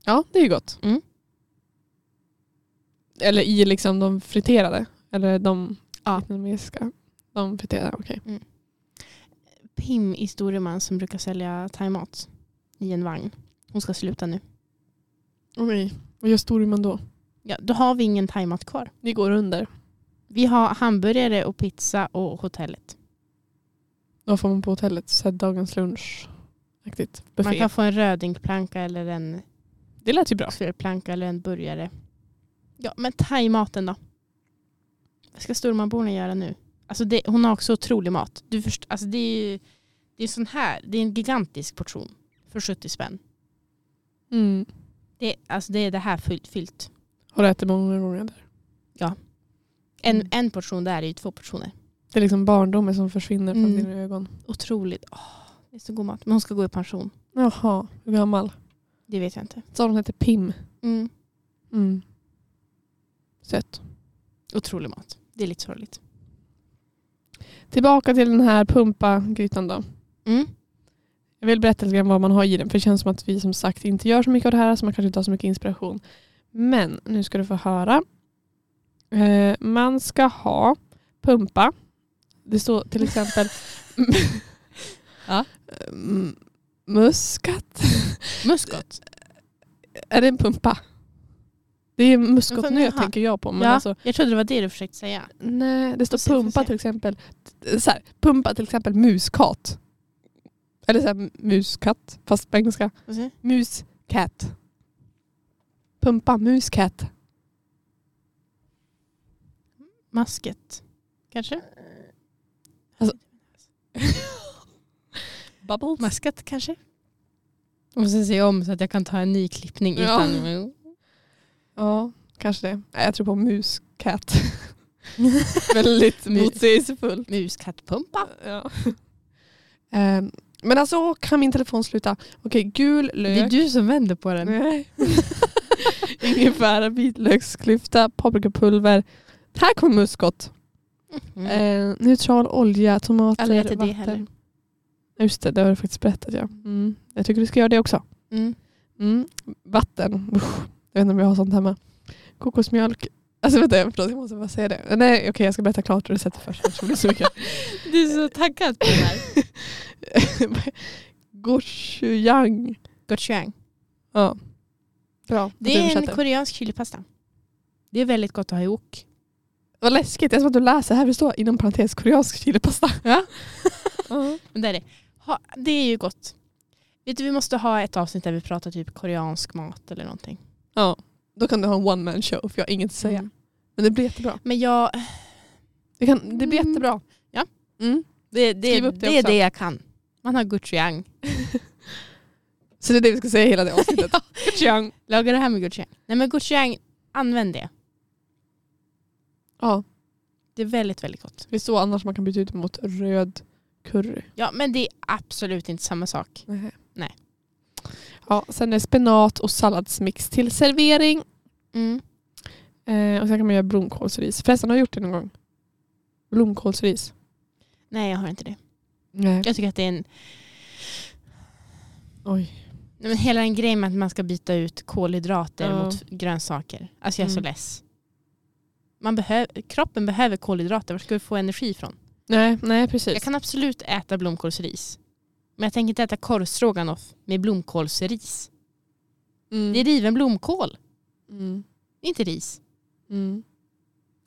Ja, det är ju gott. Mm. Eller i liksom de friterade. Eller de vietnamesiska. De friterade, okej. Okay. Mm. Pim i Storuman som brukar sälja thaimat i en vagn. Hon ska sluta nu. Okej, vad gör Storuman då? Ja, då har vi ingen thaimat kvar. Vi går under. Vi har hamburgare och pizza och hotellet. Då får man på hotellet så dagens lunch. Man kan få en rödingplanka eller en... Det lät ju bra. Planka eller en burgare. Ja, men thaimaten då? Vad ska Storumanborna göra nu? Alltså hon har också otrolig mat. Du förstår, alltså det är sån här, det är en gigantisk portion för 70 spänn. Mm. Det är det här fyllt. Har du ätit många gånger där? Ja. En portion där är ju 2 portioner. Det är liksom barndomen som försvinner från dina ögon. Otroligt. Det är så god mat. Men hon ska gå i pension. Jaha, hur gammal? Det vet jag inte. Så hon heter Pim. Mm. Mm. Sött. Otrolig mat. Det är lite sorgligt. Tillbaka till den här pumpagrytan då. Mm. Jag vill berätta lite grann vad man har i den. För det känns som att vi som sagt inte gör så mycket av det här. Så man kanske inte har så mycket inspiration. Men nu ska du få höra. Man ska ha pumpa. Det står till exempel muskat. Muskat? Är det en pumpa? Det är muskotnöt tänker jag på. Men ja, alltså, jag trodde det var det du försökte säga. Nej, det står pumpa till exempel. Så här, pumpa till exempel muskatt. Eller så här, muskatt, fast på engelska. Muskatt. Pumpa, muskatt. Masket, kanske? Alltså. Bubbles. Masket, kanske? Och sen se om så att jag kan ta en ny klippning utan... Ja, Kanske det. Jag tror på muskatt. Väldigt motsägelsefull. Muskattpumpa. Ja. Men alltså kan min telefon sluta. Okej, gul lök. Det är du som vänder på den. Nej. Ingefära, vitlöksklyfta, paprikapulver. Här kommer muskott. Mm. Neutral olja, tomater, alltså, vatten. Det heller. Just det, det har du faktiskt berättat. Ja. Mm. Jag tycker du ska göra det också. Mm. Mm. Vatten. Uff, jag vet inte om jag har sånt hemma. Kokosmjölk. Alltså vänta, jag måste bara säga det. Nej, okej, jag ska berätta klart receptet först. Det är så mycket. Du är så taggad på det här. Gochujang. Gochujang. Ja. Bra. Det är en koreansk chilipasta. Det är väldigt gott att ha ihop. Vad läskigt. Det är som att du läser. Här står inom parentes koreansk chilipasta. Ja. Men det är det. Det är ju gott. Vet du, vi måste ha ett avsnitt där vi pratar typ koreansk mat eller någonting. Ja. Då kan du ha en one-man show, för jag har inget att säga. Mm. Men det blir jättebra. Men jag... Det blir jättebra. Ja. Mm. Det är det jag kan. Man har gochujang. Så det är det vi ska säga hela det avsnittet. Ja. Gochujang. Laga det här med gochujang. Nej, men gochujang, använd det. Ja. Det är väldigt, väldigt gott. Det är så annars man kan byta ut mot röd curry. Ja, men det är absolut inte samma sak. Mm. Nej. Ja, sen är spenat och salladsmix till servering. Mm. Och sen kan man göra blomkålsris. Förresten, har jag gjort det någon gång? Blomkålsris. Nej, jag har inte det. Nej. Jag tycker att det är en... Oj. Men hela den grejen med att man ska byta ut kolhydrater mot grönsaker. Alltså jag är så less. Kroppen behöver kolhydrater. Var ska vi få energi ifrån? Nej, precis. Jag kan absolut äta blomkålsris. Men jag tänker inte äta korvstroganoff med blomkålsris. Mm. Det är riven blomkål. Mm. Det är inte ris. Mm.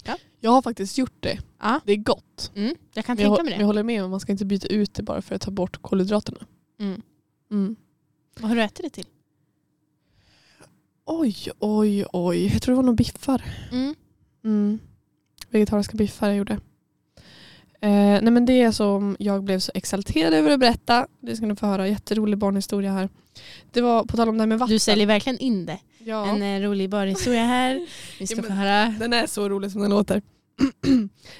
Ja. Jag har faktiskt gjort det. Ah. Det är gott. Mm. Jag kan tänka mig det. Jag håller med om att man ska inte byta ut det bara för att ta bort kolhydraterna. Mm. Mm. Vad har du ätit det till? Oj. Jag tror det var någon biffar. Mm. Vegetariska biffar jag gjorde. Nej, men det som jag blev så exalterad över att berätta, det ska ni få höra, jätterolig barnhistoria här. Det var på tal om det här med vatten. Du säljer verkligen in det. Ja. En rolig barnhistoria här. Vi ska få höra. Den är så rolig som den låter.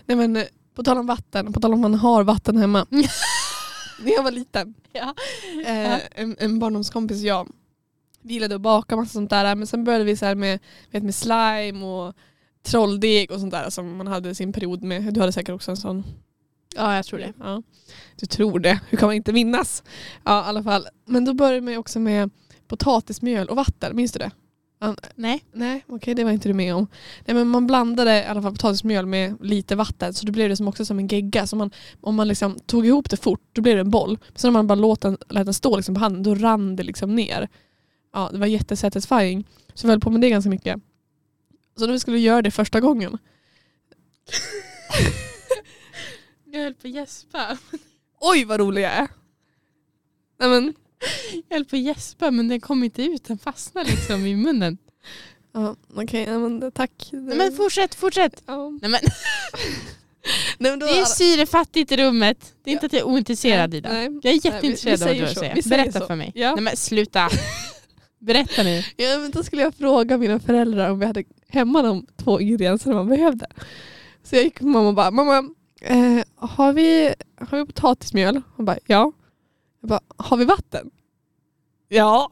Nej, men på tal om vatten, på tal om man har vatten hemma. När jag var liten. Ja. En barndomskompis och jag, vi gillade att baka massa sånt där, men sen började vi så här med slime och trolldeg och sånt där som man hade sin period med. Du hade säkert också en sån. Ja, jag tror det. Ja. Du tror det. Hur kan man inte minnas? Ja, i alla fall. Men då började man också med potatismjöl och vatten. Minns du det? Nej. Nej, okej, det var inte du med om. Nej, men man blandade i alla fall potatismjöl med lite vatten. Så då blev det som också som en gegga. Så om man liksom tog ihop det fort, då blev det en boll. Så när man bara lät den stå liksom på handen, då rann det liksom ner. Ja, det var jättesatisfying. Så vi höll på med det ganska mycket. Så då skulle vi göra det första gången. Jag höll på att gäspa. Oj, vad rolig jag är. Nej, men. Jag höll på att gäspa, men den kom inte ut. Den fastnade liksom i munnen. Ja, okej, men tack. Nej, men fortsätt. Ja. Nej, men. Nej, men då det är syrefattigt i rummet. Det är inte att jag är ointresserad, Ida. Nej. Jag är jätteintresserad av vad du säger. Berätta så för mig. Ja. Nej, men sluta. Berätta nu. Ja, men då skulle jag fråga mina föräldrar om vi hade hemma de två ingredienserna man behövde. Så jag gick till mamma och bara, mamma, har vi potatismjöl? Hon bara, ja. Jag bara, har vi vatten? Ja.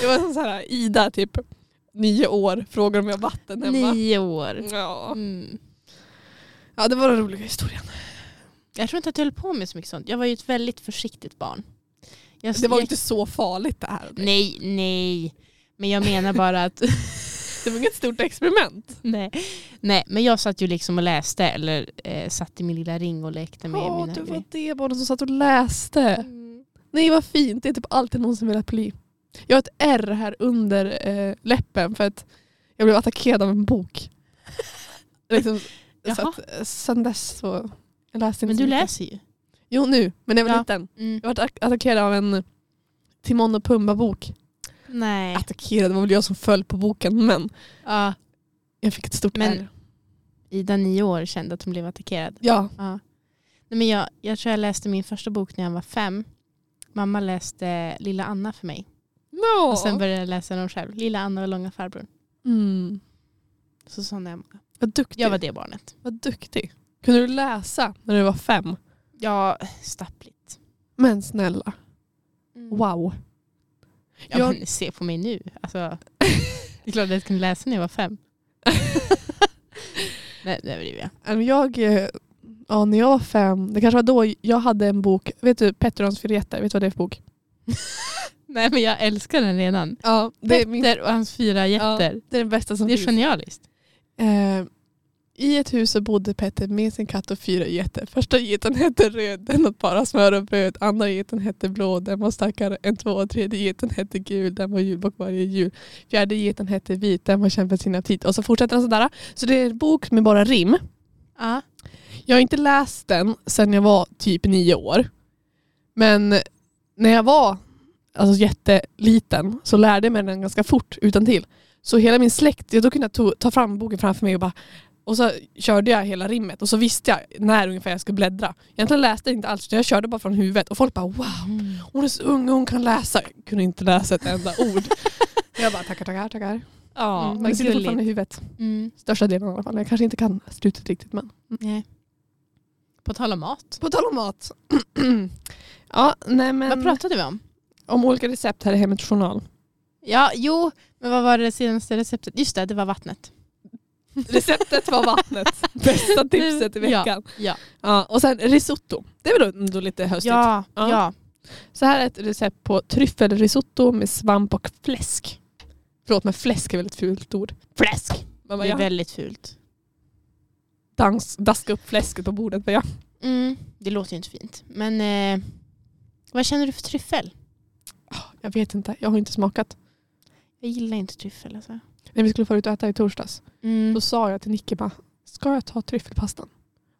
Det var som så här, Ida typ 9 år, frågar om jag har vatten hemma. 9 år. Ja. Mm. Ja, det var den roliga historien. Jag tror inte att jag höll på med så mycket sånt. Jag var ju ett väldigt försiktigt barn. Det var ju inte så farligt det här. Nej. Men jag menar bara att... det var inget stort experiment. Nej, men jag satt ju liksom och läste. Eller satt i min lilla ring och lekte med mina... Ja, du var det barnet som satt och läste. Mm. Nej, vad fint. Det är typ alltid någon som vill bli. Jag har ett R här under läppen för att jag blev attackerad av en bok. Liksom, så att, sen dess så... Jag läste inte. Men du läser ju. Jo, nu. Men jag var liten. Mm. Jag var attackerad av en Timon och Pumba-bok. Nej. Attackerad. Det var väl jag som föll på boken, men jag fick ett stort R. Ida, 9 år, kände att hon blev attackerad. Ja. Nej, men jag tror jag läste min första bok när jag var 5. Mamma läste Lilla Anna för mig. No. Och sen började jag läsa den själv. Lilla Anna och långa farbror. Mm. Så sa Emma. Vad duktig. Jag var det barnet. Vad duktig. Kunde du läsa när du var 5? Ja, stappligt. Men snälla. Mm. Wow. Ja, jag ser på mig nu. Alltså, det är klart att jag kunde läsa när jag var 5. Nej, det blev jag. Ja, när jag var 5. Det kanske var då jag hade en bok. Vet du, Petter och hans fyra jätter. Vet du vad det är för bok? Nej, men jag älskar den redan. Ja, det är Petter och hans fyra jätter. Ja, det är den bästa som finns. Det är genialiskt. I ett hus så bodde Petter med sin katt och 4 getter. Första geten hette röd, den åt bara smör och bröd. Andra geten hette blå, den var starkare än 2. Tredje geten hette gul, den var julbok varje jul. Fjärde geten hette vit, den var känd för sin aptit. Och så fortsätter den sådär. Så det är en bok med bara rim. Jag har inte läst den sedan jag var typ 9 år. Men när jag var alltså jätteliten så lärde jag mig den ganska fort utan till. Så hela min släkt, jag då kunde ta fram boken framför mig och bara... Och så körde jag hela rimmet. Och så visste jag när ungefär jag skulle bläddra. Egentligen läste jag inte alls. Jag körde bara från huvudet. Och folk bara, wow. Hon är så ung och hon kan läsa. Jag kunde inte läsa ett enda ord. Jag bara, tackar. Ja, man sitter fortfarande i huvudet. Mm. Största delen i alla fall. Jag kanske inte kan slutet riktigt, men... Nej. På tal om mat. Ja, nej men... Vad pratade vi om? Om olika recept här i Hemmets Journal. Ja, jo. Men vad var det senaste receptet? Just det, det var vattnet. Receptet var vattnet. Bästa tipset i veckan. Ja. Och sen risotto. Det är väl ändå lite höstigt. Ja. Så här är ett recept på tryffelrisotto med svamp och fläsk. Förlåt, men fläsk är väldigt fult ord. Fläsk! Det är väldigt fult. Daska upp fläsket på bordet. Ja. Mm, det låter ju inte fint. Men vad känner du för tryffel? Jag vet inte. Jag har inte smakat. Jag gillar inte tryffel alltså. När vi skulle förut äta i torsdags så sa jag till Nicka bara, ska jag ta tryffelpastan?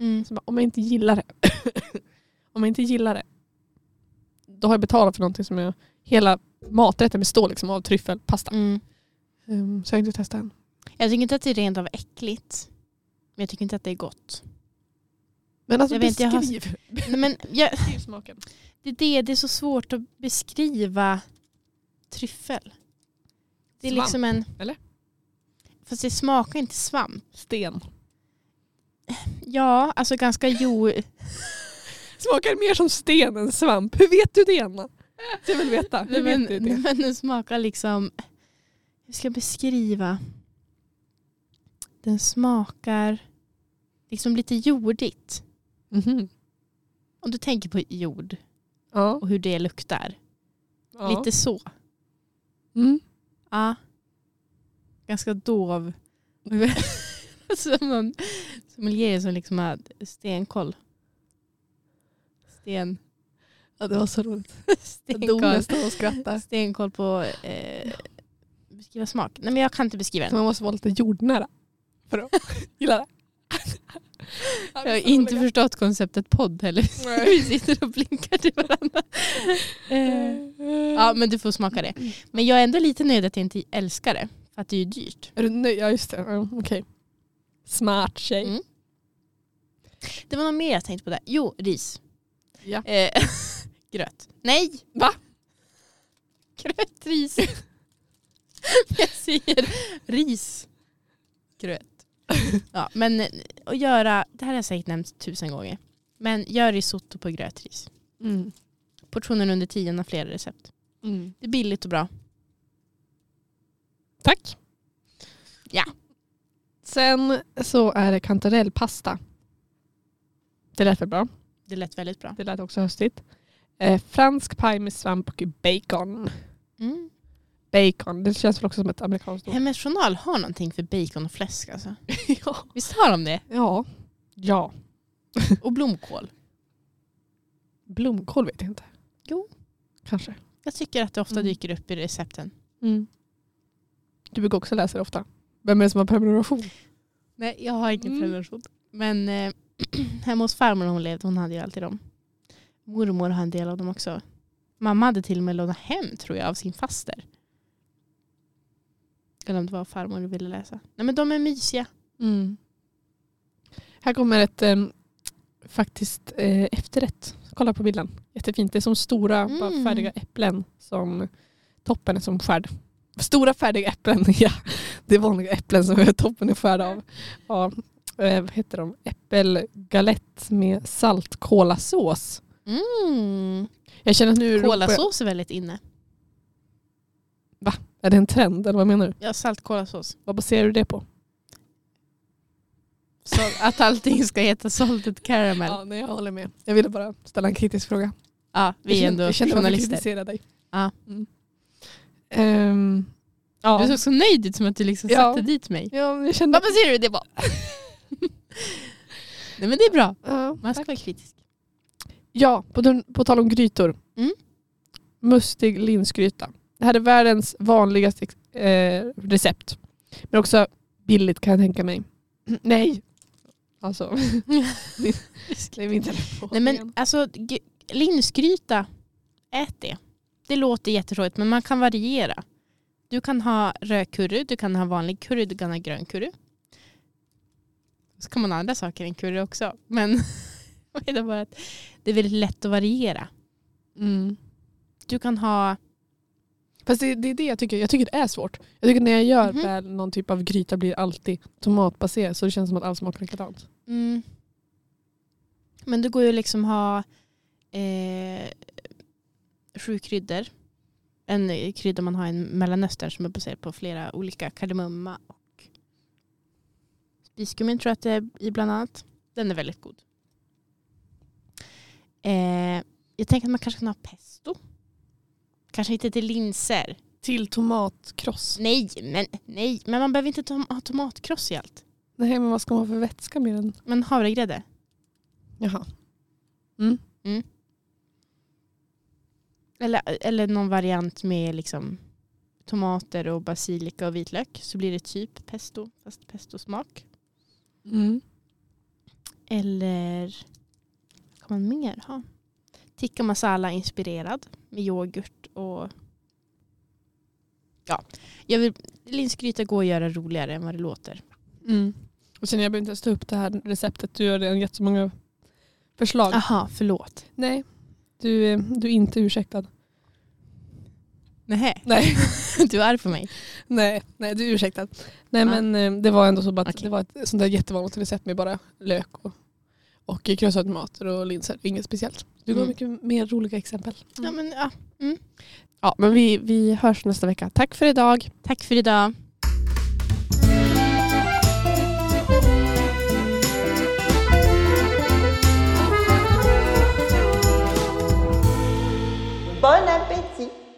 Mm. Så bara, om jag inte gillar det då har jag betalat för någonting som jag hela maträtten består liksom av tryffelpasta. Så jag har inte testat än. Jag tycker inte att det är rent av äckligt, men jag tycker inte att det är gott. Men alltså, jag beskriv. Beskriv smaken. Det är så svårt att beskriva tryffel. Det är svamp, liksom en... Eller? Fast det smakar inte svamp. Sten. Ja, alltså ganska smakar mer som sten än svamp. Hur vet du det, Anna? Jag vill veta. Men den smakar liksom... Hur ska jag beskriva? Den smakar liksom lite jordigt. Mm-hmm. Om du tänker på jord och hur det luktar. Ja. Lite så. Mm. Ja, ganska dov. som miljö som liksom har stenkoll. Sten. Ja, det var så roligt. Stenkoll på beskriva smak. Nej, men jag kan inte beskriva den. Så man måste vara lite jordnära för att gilla det. Jag har inte förstått konceptet podd heller. Vi sitter och blinkar till varandra. Ja, men du får smaka det. Men jag är ändå lite nöjd att jag inte älskar det. För att det är ju dyrt. Är du nöjd? Ja, just det. Okej. Smart tjej. Mm. Det var något mer jag tänkte på där. Jo, ris. Ja. Gröt. Nej! Va? Gröt, ris. Jag säger ris. Gröt. Ja, men att göra, det här har jag säkert nämnt 1000 gånger, men gör risotto på grötris. Portionen under 10 har flera recept. Det är billigt och bra. Tack. Ja. Sen så är det kantarellpasta. Det lät väl bra? Det lät väldigt bra. Det lät också höstigt. Fransk paj med svamp och bacon. Bacon, det känns väl också som ett amerikanskt ord. Hemmets Journal har någonting för bacon och fläsk alltså. Ja. Visst har de det? Ja. Och blomkål. Blomkål vet jag inte. Jo. Kanske. Jag tycker att det ofta dyker upp i recepten. Du brukar också läsa det ofta. Vem är det som har prenumeration? Nej, jag har ingen prenumeration. Men hemma hos farmor hon levde, hon hade ju alltid dem. Mormor har en del av dem också. Mamma hade till och med lånat hem, tror jag, av sin faster. Eller om det var farmor du ville läsa. Nej, men de är mysiga. Här kommer ett efterrätt. Kolla på bilden. Jättefint. Det är som stora färdiga äpplen som toppen är som skärd. stora färdiga äpplen. Ja, det är vanliga äpplen som toppen är färdig av. Ja, vad heter de? Äppelgalett med saltkolasås. Mm. Jag känner att nu kolasås är väldigt inne. Va? Är det en trend eller vad menar du? Ja, saltkolasås. Vad baserar du det på? Så att allting ska heta salted caramel. Ja, nej, jag håller med. Jag ville bara ställa en kritisk fråga. Ja, vi är ändå journalister. Jag dig. Ja. Mm. Ja. Du såg så nöjd ut som att du liksom satte dit mig. Ja, jag kände... Vad baserar du det på? Nej, men det är bra. Ja, man ska vara kritisk. Ja, på tal om grytor. Mm. Mustig linsgryta. Det här är världens vanligaste recept. Men också billigt kan jag tänka mig. Nej. Alltså. Nej, men alltså linsgryta, ät det. Det låter jätteroligt, men man kan variera. Du kan ha röd curry, du kan ha vanlig curry, du kan ha grön curry. Så kan man ha andra saker än curry också. Men det är bara att det är väldigt lätt att variera. Mm. Du kan ha... Fast det är det jag tycker. Jag tycker det är svårt. Jag tycker när jag gör väl någon typ av gryta blir alltid tomatbaserad. Så det känns som att allt smakar likadant. Mm. Men du går ju liksom ha 7 kryddor. En krydda man har en mellanöstern som är baserad på flera olika kardemumma och spiskummin tror jag att det är i bland annat. Den är väldigt god. Jag tänker att man kanske kan ha pesto. Kanske inte till linser. Till tomatkross. Nej, men man behöver inte ha tomatkross i allt. Nej, men vad ska man ha för vätska med den? Men havregrädde. Jaha. Mm. Eller någon variant med liksom tomater och basilika och vitlök. Så blir det typ pesto. Fast pestosmak. Mm. Eller... Vad kan man mer ha? Tikka masala inspirerad med yoghurt och ja, linsgryta går att göra roligare än vad det låter. Mm. Och sen jag behöver inte stå upp det här receptet. Du har redan gett så många förslag. Aha, förlåt. Nej, du är inte ursäktad. Nej. Du är arg på mig. Nej, du är ursäktad. Nej, men det var ändå så att det var ett sånt där jättevanligt recept med bara lök och krossade tomater och linser. Inget speciellt. Du gav mycket mer roliga exempel. Mm. Ja, men vi hörs nästa vecka. Tack för idag. Tack för idag. Bon appétit.